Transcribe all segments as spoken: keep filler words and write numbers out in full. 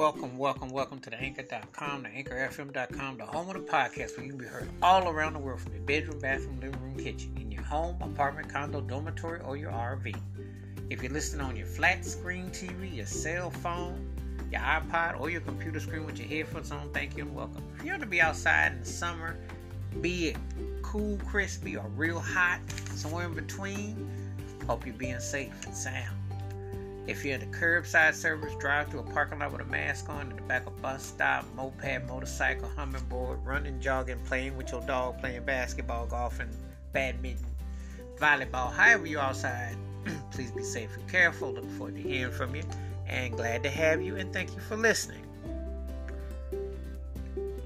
Welcome, welcome, welcome to the anchor dot com, the anchor F M dot com, the home of the podcast where you can be heard all around the world from your bedroom, bathroom, living room, kitchen, in your home, apartment, condo, dormitory, or your R V. If you're listening on your flat screen T V, your cell phone, your iPod, or your computer screen with your headphones on, thank you and welcome. If you want to be outside in the summer, be it cool, crispy, or real hot, somewhere in between, hope you're being safe and sound. If you're at the curbside service, drive through a parking lot with a mask on, in the back of a bus stop, moped, motorcycle, hummingbird, running, jogging, playing with your dog, playing basketball, golfing, badminton, volleyball, however you're outside, please be safe and careful. Look forward to hearing from you and glad to have you, and thank you for listening.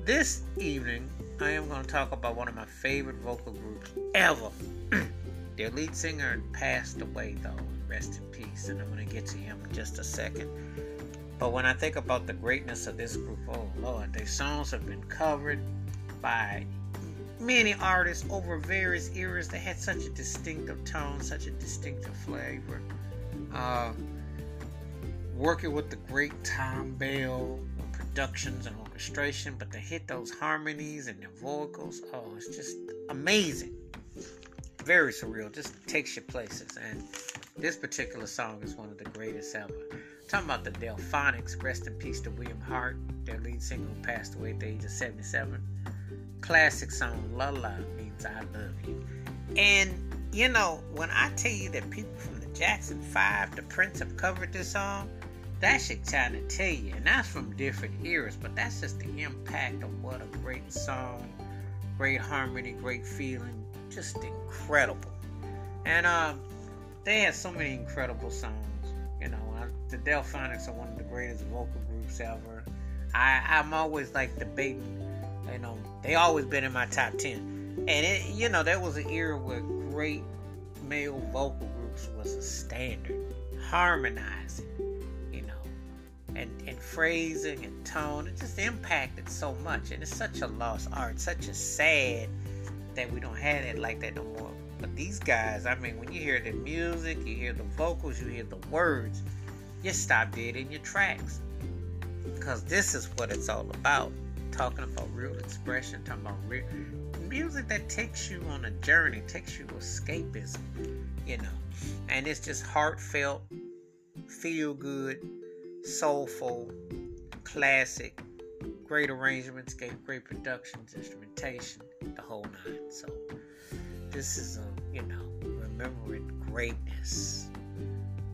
This evening, I am going to talk about one of my favorite vocal groups ever. Their lead singer passed away, though. Rest in peace, and I'm going to get to him in just a second. But when I think about the greatness of this group, oh Lord, their songs have been covered by many artists over various eras. They had such a distinctive tone, such a distinctive flavor. Uh, working with the great Tom Bell on productions and orchestration, but to hit those harmonies and the vocals, oh, it's just amazing. Very surreal, just takes you places, and this particular song is one of the greatest ever. I'm talking about the Delfonics. Rest in peace to William Hart, their lead singer who passed away at the age of seventy-seven. Classic song, Lullaby Means I Love You. And, you know, when I tell you that people from the Jackson five, the Prince have covered this song, that should kind of tell you. And that's from different eras, but that's just the impact of what a great song, great harmony, great feeling, just incredible. And, um, they had so many incredible songs, you know. I, the Delfonics are one of the greatest vocal groups ever. I, I'm always like debating, you know. They always been in my top ten, and it, you know, there was an era where great male vocal groups was a standard, harmonizing, you know, and and phrasing and tone. It just impacted so much, and it's such a lost art, such a sad that we don't have it like that no more. But these guys, I mean, when you hear the music, you hear the vocals, you hear the words, you stop dead in your tracks. Because this is what it's all about. Talking about real expression, talking about real music that takes you on a journey, takes you escapism, you know. And it's just heartfelt, feel good, soulful, classic, great arrangements, great, great productions, instrumentation, the whole nine. So this is a, you know, remembering greatness.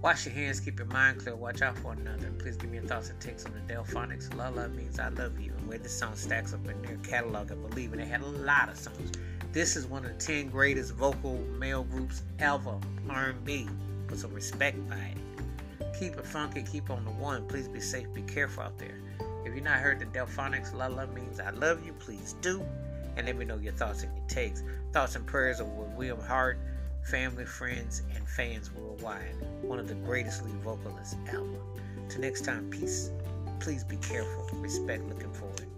Wash your hands, keep your mind clear, watch out for another. Please give me your thoughts and takes on the Delfonics. Lullaby Means I Love You. And where this song stacks up in their catalog, I believe, and they had a lot of songs. This is one of the ten greatest vocal male groups ever, R and B. Put some respect by it. Keep it funky, keep on the one. Please be safe, be careful out there. If you've not heard the Delfonics, Lullaby Means I Love You, please do. And let me know your thoughts and your takes. Thoughts and prayers of William Hart, family, friends, and fans worldwide. One of the greatest lead vocalists ever. Till next time, peace. Please be careful. Respect. Looking forward.